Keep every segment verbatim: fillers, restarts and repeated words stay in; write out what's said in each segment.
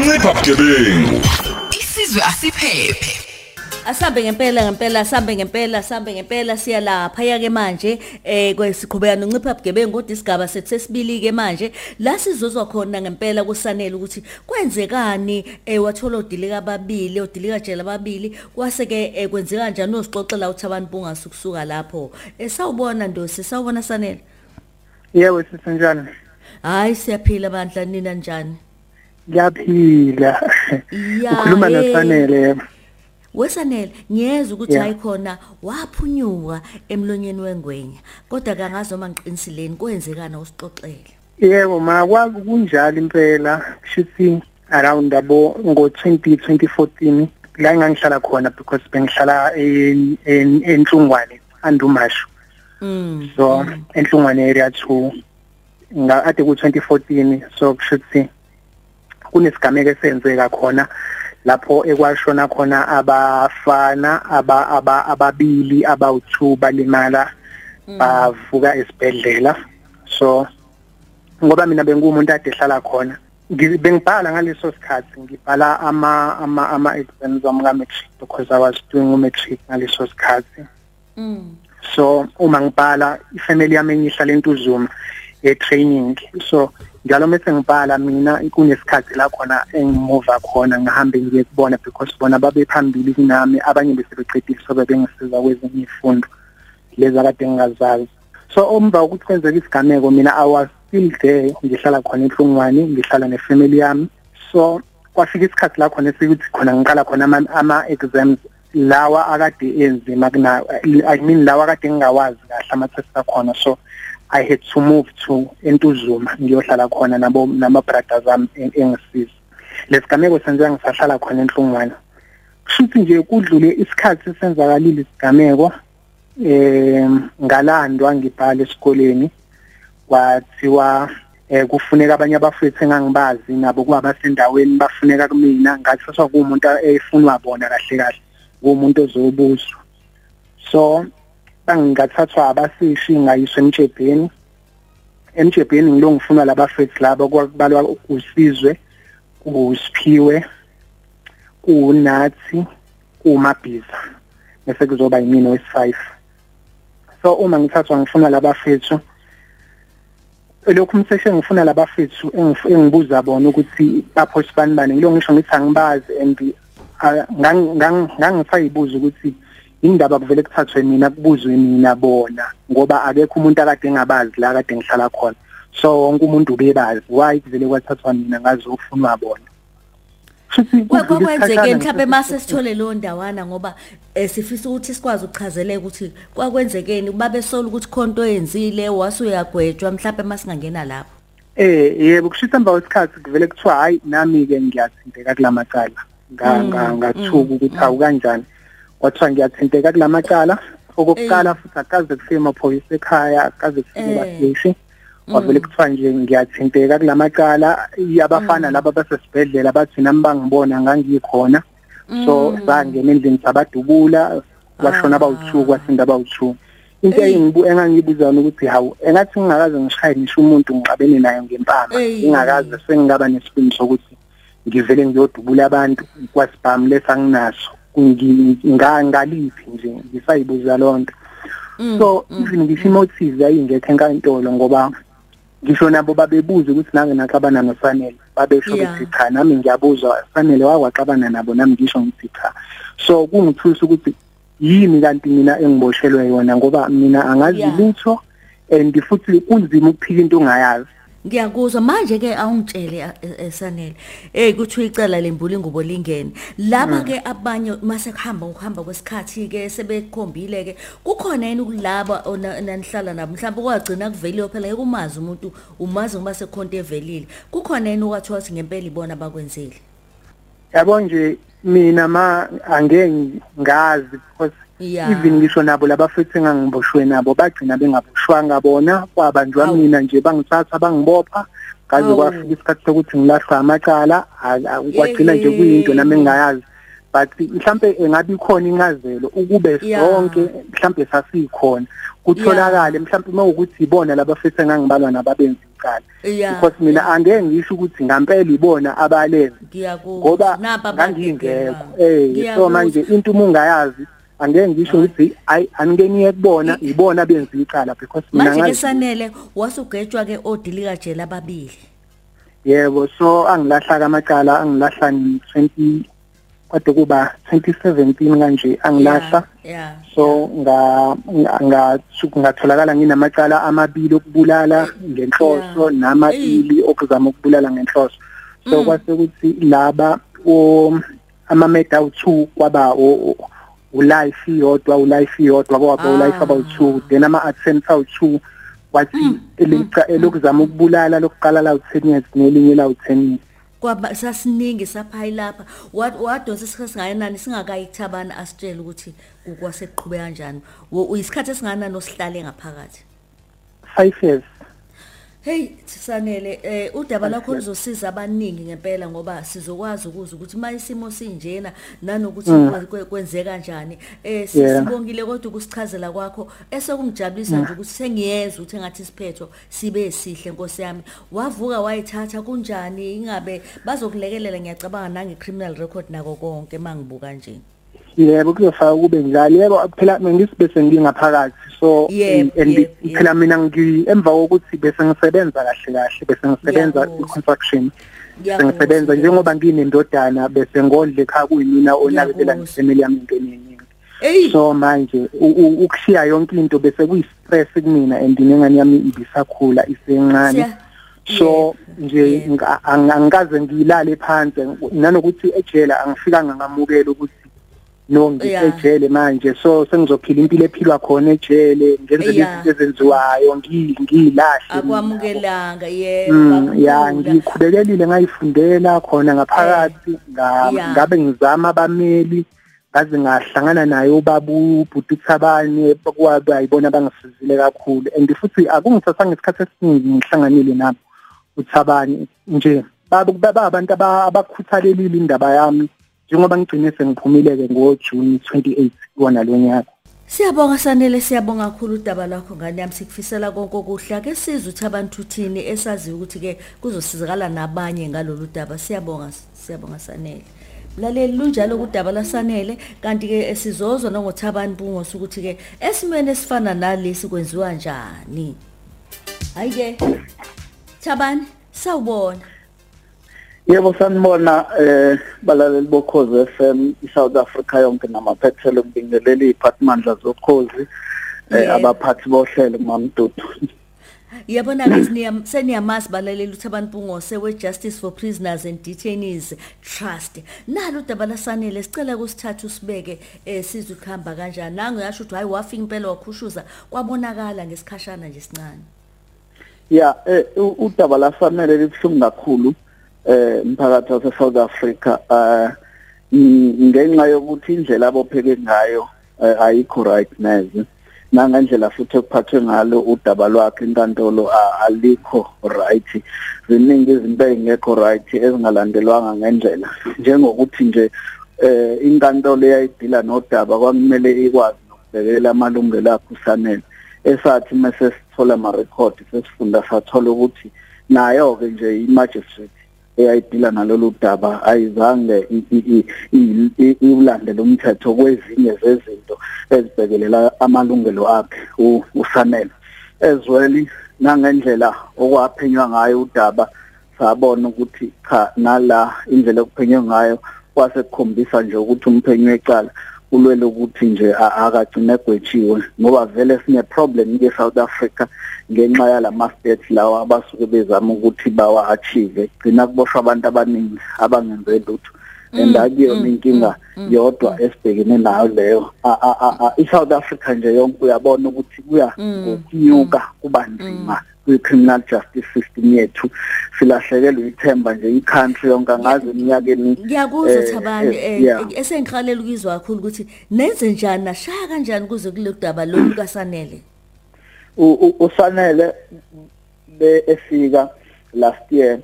Ncipha bugebengu. Isizwe asiphephe. Asambe ngempela ngempela asambe ngempela asambe ngempela siya lapha ya ke manje eh kwesiqhubeka noncipha bugebengu kodwa isigaba sethu sesibili ke manje la sizozwa khona ngempela kusanele ukuthi kwenzekani eh wathola odilika ababili odilika jela ababili kwase ke kwenzeka kanjani nosixoxela uthi abantu bungasukusuka lapho esawubona ndosi sawubona Sanele. Yebo sisenjani? Hayi siyaphila bandla nina njani? Ngiyaphila. Ukhuluma na Sanele. Wesanele ngiyeza ukuthi hayi khona waphunyuka emlonyeni wengwenya kodwa kangazoma ngiqinisileni kwenzekana usixoxele. Yebo ma kwazi kunjalo impela kushithi around abo ngo twenty fourteen la ngangihlala khona because bengihlala en enhlungwane andumasho. Mm. So enhlungwane area two nga ade ku twenty fourteen so kushithi kunesigameko esenzeka khona lapho ekwashona khona abafana aba aba ababili abawuthu balimala bavuka esibhedlela. So ngoba mina bengumuntu ade hlala khona bengibhala ngaleso sikhathi ngibhala ama ama ama exams wami ka matric because I was doing matric ngaleso sikhathi. Mm. So uma ngibhala ifamily yami ngihlala eNtuzuma e training so njalo mase ngibhala mina kunesikhathi la khona engimova khona ngihambe ngiye kubona because bona babephambili kunami abanye besebeqedile so bengisiza kwezinye izifundo lezi akade ngingazazi. So umva ukuthi kwenzeka isigameko mina I was still there ngihlala khona eNhlungwane ngihlala nefamily yami. So kwafika isikhathi la khona sekuthi khona ngiqala khona ama exams lawa akade enzima kunayo I mean lawa akade ngingawazi kahle ama tests akhona. So I had to move to Ntuzuma ngiyohlala khona nabo nama brothers am engisiza. Lesigameko senza ngisahlala khona eNhlungwana. Kushuthi nje kudlule isikhathi senzakalile isigameko eh ngalandwa ngibhala esikoleni kwathiwa eh kufuneka abanye abafethu engangibazi nabo kwabasendaweni bafuneka kumina ngathi saswa kumuntu efunwa bona kahle kahle umuntu ozobuzwa. So ngathathwa abasishi ngayiswa emjebheni emjebheni ngilo ngifuna labafethu laba kwakubalwa uSizwe uSiphiwe uNathi uMabhiza bese kuzoba yimini wesi-five. So uma ngithathwa ngifuna labafethu lokhu umseshe ngifuna labafethu engibuza bona ukuthi lapho sibani bani ngilo ngisho ngithi angibazi and ngangisayibuza ukuthi indaba kuvele kuthathwe mina kubuzwe mina bona ngoba akekho umuntu akade engabazi la akade ngihlala khona. So wonke umuntu ubebazi why kuvele kwathathwa mina ngazofunwa bona. Kwakwenzeke mhlawumbe mase sithole leyo ndawana ngoba sifisa ukuthi sikwazi ukuchazeleka ukuthi kwakwenzekeni babesola ukuthi khonto yenzile wase uyagwejwa mhlawumbe masingangena lapho. Eh yebo kushisa mba wesikhathi kuvele kuthiwa hayi nami ke ngiyathinteka kulamacala ngathuka ukuthi awu kanjani. Wathiwa ngiyathinteka kulamacala okokuqala futhi akaze kufike amaphoyisa ekhaya akaze kufike abasishi wavele kuthiwa nje ngiyathinteka kulamacala abafana laba basesibhedlela bathi nami bangibona ngangikhona. So sangena endlini sabadubula bashona abawuthu kwasinda abawuthu. Into engibu engangibuzana ukuthi hawu engathi ngingakaze ngishaye nisho umuntu ngiqabene naye ngempama ngingakaze sengingaba nesiphiwo sokuthi ngivele ngiyodubula abantu kwasibhamu lesanginaso ngangaliphi nje ngisayibuza lonto. So even ngisho imotiza yayingekho enkantolo ngoba ngisho nabo babebuza ukuthi nange naxabana noSanele babesho ukuthi cha nami ngiyabuza Sanele wakwaxabana nabo nami ngisho ngithi cha. So kungithusa ukuthi yini kanti mina engiboshelwe yona ngoba mina angazi lutho and futhi kunzima ukuphika into ongayazi. Ngiyakuzwa manje ke awungitshele Sanele eh kuthi icala lembuli ngubo lingene laba ke abanye mase kuhamba ukuhamba kwesikhathi ke sebekhombile ke kukhona yini ukulaba onanihlala nabo mhlawumbe kwagcina kuvele phela ekumazi umuntu umazi uma sekhonto evelile kukhona yini ukwathi ngempela ibona bakwenzile. Yabo nje mina ma angeke ngazi because even ngisho nabo labafethu engangiboshwe nabo bagcina bengaboshwanga bona kwabanjwa mina nje bangithatha bangibopha kaze kwafika isikhathi sokuthi ngilahlwa amacala kwagcina nje kuyinto nami engingayazi but mhlambe engabe ikhona incazelo ukube sonke mhlambe sasikhona kutholakala mhlawumbe mawukuthi ibona labafisa ngangibalwa nababenzi iqala because mina angeke ngisho ukuthi ngempela ibona abalenzi ngoba ngangingekho eh so manje into mungayazi angeke ngisho ukuthi ayi angeniye kubona ibona benzi iqala because mina manje Sanele wasugejwa ke odilika nje lababili yebo so angilahla kamaqala angilahla twenty kwade kuba twenty seventeen kanje angilahla so nga nga ngatholakala nginamacala amabili okubulala ngenhloso namabili okuzama ukubulala ngenhloso so kwase ukuthi laba ama medal two kwaba ulife yodwa ulife yodwa kwaba ulife about two then ama attempt out two wathi elinca elokuzama ukubulala lokuqala la ten years nelinye la ten years kwaba sasiningi saphayi lapha wadose singayenani singakayithabana asitshela ukuthi ukwaseqhubeka kanjani uyisikhathe singanani osihlale ngaphakathi five years. Hey Sanele eh udaba lakho lizosiza abaningi ngempela ngoba sizokwazi ukuza ukuthi mayisimo sinjena nanokuthi kwenzeka kanjani eh sisibongile kodwa ukusichazela kwakho esokungijabulisa nje ukuthi sengiyeza ukuthi ngathi siphetho sibe sihle Nkosi yami wavuka wayithatha kunjani ingabe bazokulekelela ngiyacabanga nange criminal record nako konke mangibuka nje yebo kuyofaka kube njalo yebo phela ngisibese ngingaphakathi so phela mina ngi emva kokuthi bese ngisebenza kahle kahle bese ngisebenza construction ngisebenza njengoba nginendodana bese ngodle ekhaya kuyimina onakekela ngisemeli yami into eningi so manje ukushiya yonke into bese kuyistress kumina andinengani yami ibisakhula isencane so nje angikaze ngilale phansi nanokuthi ejela angifika ngamukela ukuthi no ngijele manje so sengizophila impilo ephilwa khona ejele ngenzele izinto ezenziwayo ngingilahle akwamukelanga yebo ya ngikhubelelile ngayifundela khona ngaphakathi ngabe ngizama abameli ngaze ngahlangana naye ubabu ubuduthabane kwaba ayibona bangisizile kakhulu and futhi akungithatha ngesikhathi esiningi ngihlanganile nabo uthabane nje babu abantu abakhuthalelile indaba yami njengoba ngigcine sengiphumileke ngo June twenty-eighth kuona lonyaka. Siyabonga Sanele siyabonga kakhulu udaba lakho ngani yami sikufisela konke okuhle ke sizwe uthi abantu thini esaziyo ukuthi ke kuzosizakala nabanye ngalolu daba siyabonga siyabonga Sanele. Mlaleli lunjalo kudaba la Sanele kanti ke sizozwa nongothabani bungosi ukuthi ke esimene sifana nalesi kwenziwa njani. Hayi ke Thabani sawubona. Yebo sanibona eh balaleli boKhozi F M iSouth Africa yonke namaphethelo kubingelele iziphathimandla zoKhozi eh abaphathi bohlelo mamdudu. Yabona ngisiniyam seniyamazi balaleli uthi abantu bungose we Justice for Prisoners and Detainees Trust. Nalo udaba la Sanele sicela kusithatha usibeke sizwe ukuhamba kanjani nangu yasho uthi hayi wafinga impela wakhushuza kwabonakala ngesikhashana nje sincane. Yeah eh udaba la Sanele libhlungu kakhulu. Eh mphakathi wase South Africa eh ngenxa yokuthi indlela abopheke ngayo ayikho right neze nanga indlela futhi ekuphathwe ngalo udaba lwakhe inkantolo alikho right ziningi izinto ezingekho right ezingalandelwanga ngendlela njengokuthi nje eh inkantolo eyayidila nodaba kwakumele ikwazi nokubhekela amalungelo akhe uSanele esathi mase sithola ama record sesifunda sathola ukuthi nayo ke nje imagistrate eyayidila nalolu daba ayizange ilandele umthetho kwezinye zezinto ezibhekelela amalungelo akhe uSanele ezweli nangendlela okwaphenywa ngayo udaba sabona ukuthi cha nala indlela okuphenywe ngayo kwasekukhombisa nje ukuthi umphenywe ecala ulwele ukuthi nje akagcine egwetshiwe ngoba vele sine problem ke South Africa ngenxa yalama states lawa abasuke bezama ukuthi bawa achieve gcina kuboshwa abantu abaningi abangenze lutho endakuyona inkinga yodwa esibhekene nayo leyo iSouth Africa nje yonke uyabona ukuthi kuya ngokunyuka kubanzima kwicriminal justice system yethu silahlekelwe ithemba nje icountry yonke ngazi iminyakeni ngiyakuzwa Thabani esengiqalela ukuzwa kakhulu ukuthi nenze njani nashaya kanjani kuze kulodaba loluka Sanele uSanele befika last year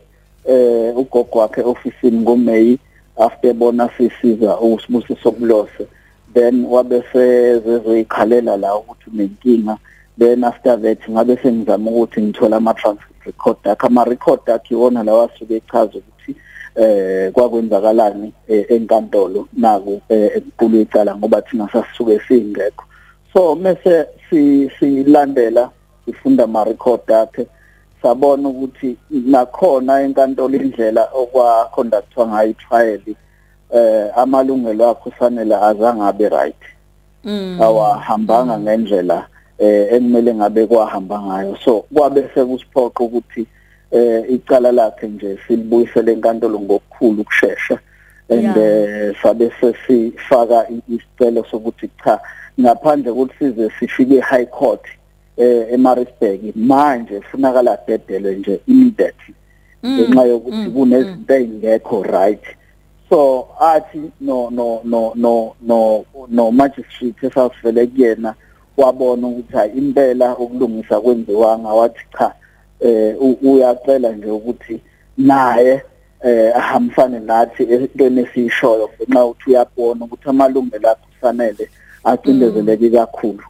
eh ugogo wakhe officeini ngoMay after bona sisiza uSibusiso Mlose then wabese ezekhalela la ukuthi nenkinga Then after that, ngabe sengizama ukuthi ngithola ama transcript record akho, ama record akhiona lawa suke echaza ukuthi eh kwakwenzakalani enkantolo naku equlu icala ngoba thina sasisuke singekho. So mase si silandela sifunda ama record akhe, sabona ukuthi nakhona enkantolo indlela okwa conductwa ngayi trial eh amalungelo akho Sanele azange abe right. Mm. Awahambanga ngendlela eh ekumele ngabe kwahamba ngayo, so kwabe sekusiphoqa ukuthi eh icala lakhe nje silibuyisele enkantolo ngokukhulu ukusheshsha, and sabe sesifaka isicelo sokuthi cha ngaphandle kokuthi size sifike high court eh eMaritzburg manje kufunakala dedelwe nje immediately ngenxa yokuthi kunezinto ezingekho right. So athi no no no no no no magistrate esasivele kuyena wabona ukuthi impela ukulungisa kwenziwanga, wathi cha eh uyacela nje ukuthi naye eh ahamfane nathi entweni esishoyo ngenxa ukuthi uyabona ukuthi amalungelo akho Sanele acindezeleki kakhulu.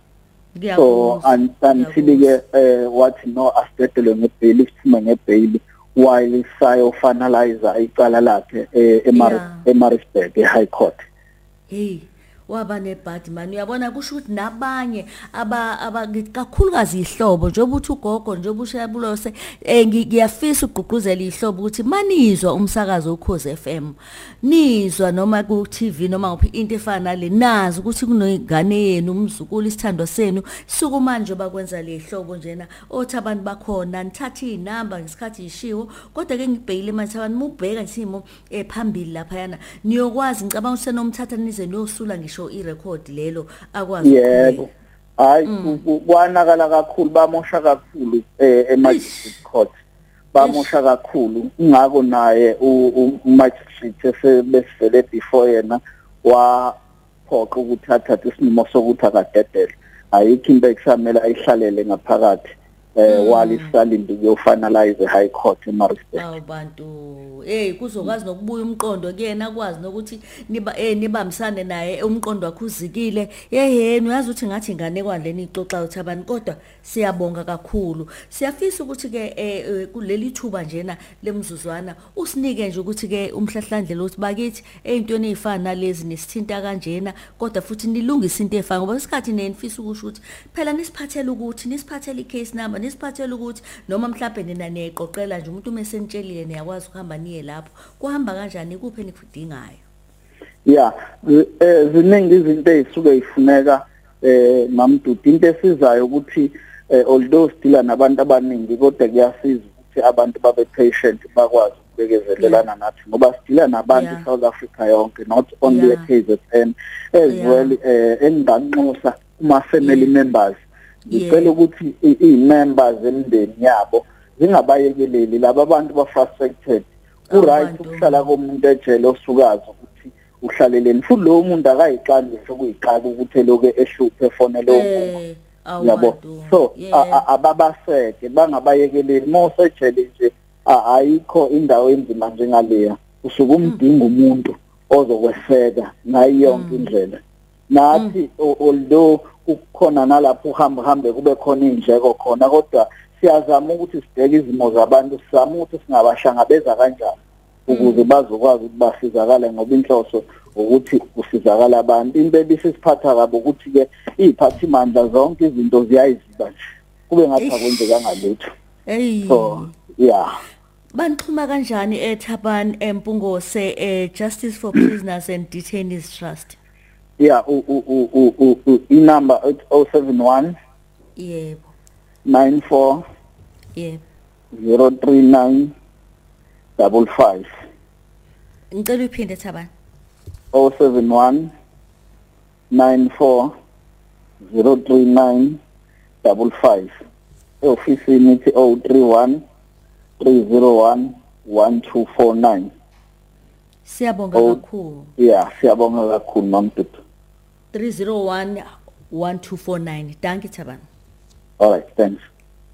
So antanthilike eh wathi no asidedelwe ngebail sima ngebail while sayo finalize icala lakhe eMaritzburg High Court. Hey, waba nebhadi manje uyabona kusho ukuthi nabanye aba abakakhulukazi ihlobo njengoba uthi ugogo njengoba ushayabulose eh ngiyafisa ugqugquzela ihlobo ukuthi manizwa umsakazo Ukhozi F M nizwa noma ku T V noma ngophi into efana nale nazi ukuthi kunengane yenu umzukulu isithando senu suku manje bakwenza le hlobo njena othi abantu bakhona nithatha inamba ngesikhathi ishiwo kodwa ke ngibhekile manje abantu mubheka isimo ephambili lapha yana niyokwazi ngicabanga usenomthatha nize niyosula show irecord lelo akwazi. Yebo, hayi kwanakala kakhulu, bamosha kakhulu eMagistrate Court, bamosha kakhulu ingako naye uMagistrate sebesivele before yena waphoqa ukuthi athathe isinqumo sokuthi akadedele, ayikho into ekusamele ayihlalele ngaphakathi eh walisalinde ukuyofinalize High Court eMaritzburg. Awu bantu eh kuzokwazi nokubuya umqondo kuyena akwazi nokuthi niba eh nibambisane naye umqondo wakhe uzikile yeyena uyazi ukuthi ngathi ingane kwandleni ixoxa uthi abantu kodwa siyabonga kakhulu. Siyafisa ukuthi ke eh kuleli thuba njena lemizuzwana usinike nje ukuthi ke umhlahlandlela uthi bakithi ezintweni ezifana nalezi nesithinta kanjena kodwa futhi nilungise into efana ngoba isikhathi nenifisa ukusho ukuthi phela nisiphathele ukuthi nisiphathele icase number nisiphathele ukuthi noma mhlawumbe nina neqoqela nje umuntu umesentshelile niyakwazi ukuhamba niye lapho kuhamba kanjani kuphe nikudingayo. Yeah, eh ziningi izinto ezisuke ifuneka eh mamdudu into esizayo ukuthi although sila nabantu abaningi kodwa kuyasiza ukuthi abantu babe patient bakwazi ukubekezelelana nathi ngoba sila nabantu eSouth Africa yonke, not only a case and as well endanxusa kuma family members. Ngicela ukuthi izimembers emndeni yabo zingabayekeleli laba abantu ba frustrated. Ku right ukuhlala komuntu ejele osukazi ukuthi uhlaleleni futhi lo muntu akayicandi sokuyiqaka ukuthi loke ehluphe fone lo muntu yabo. So ababaseke bangabayekeleli mosejele nje ayikho indawo enzima njengaleya usuke umdinga umuntu ozokweseka ngayo yonke indlela. Nathi although ukukhona nalapho uhamba hambe kube khona indleko khona kodwa siyazama ukuthi sibheke izimo zabantu sizama ukuthi singabashangabeza kanjani ukuze bazokwazi ukuthi basizakale ngoba inhloso ukuthi kusizakala abantu. Into ebisisiphatha kabo ukuthi ke iziphathimandla zonke izinto ziyayiziba nje kube ngathi akwenzeka ngalutho. So yeah, banixhuma kanjani eThabani eMpungose Justice for Prisoners and Detainees Trust? Yeah, u u u u u u i number oh seven one, yebo, nine four, yebo, zero three nine double five. Ngicela uphinde Thabani. oh seven one nine four zero three nine double five. Ofisini ithi oh three one three zero one one two four nine. Siyabonga kakhulu. Yeah, siyabonga kakhulu mamdudu. three zero one one two four nine. Danke Thabani. All right, thanks.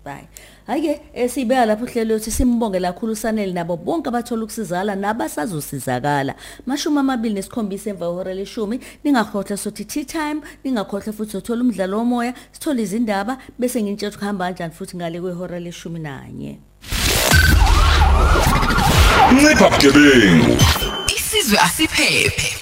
Bye. Ayike esibeka lapho hlelo uthi simbongela kakhulu Sanele nabo bonke abathola ukusizala nabasazosizakala. Mashumi amabili nesikhombisa emva kwehora leshumi ningakhohlwa sothi tea time, ningakhohlwa futhi uthola umdlalo womoya, sithola izindaba bese ngintshela ukuhamba kanjani futhi ngale kwehora leshumi nanye. Ncipha bugebengu. Isizwe asiphephe.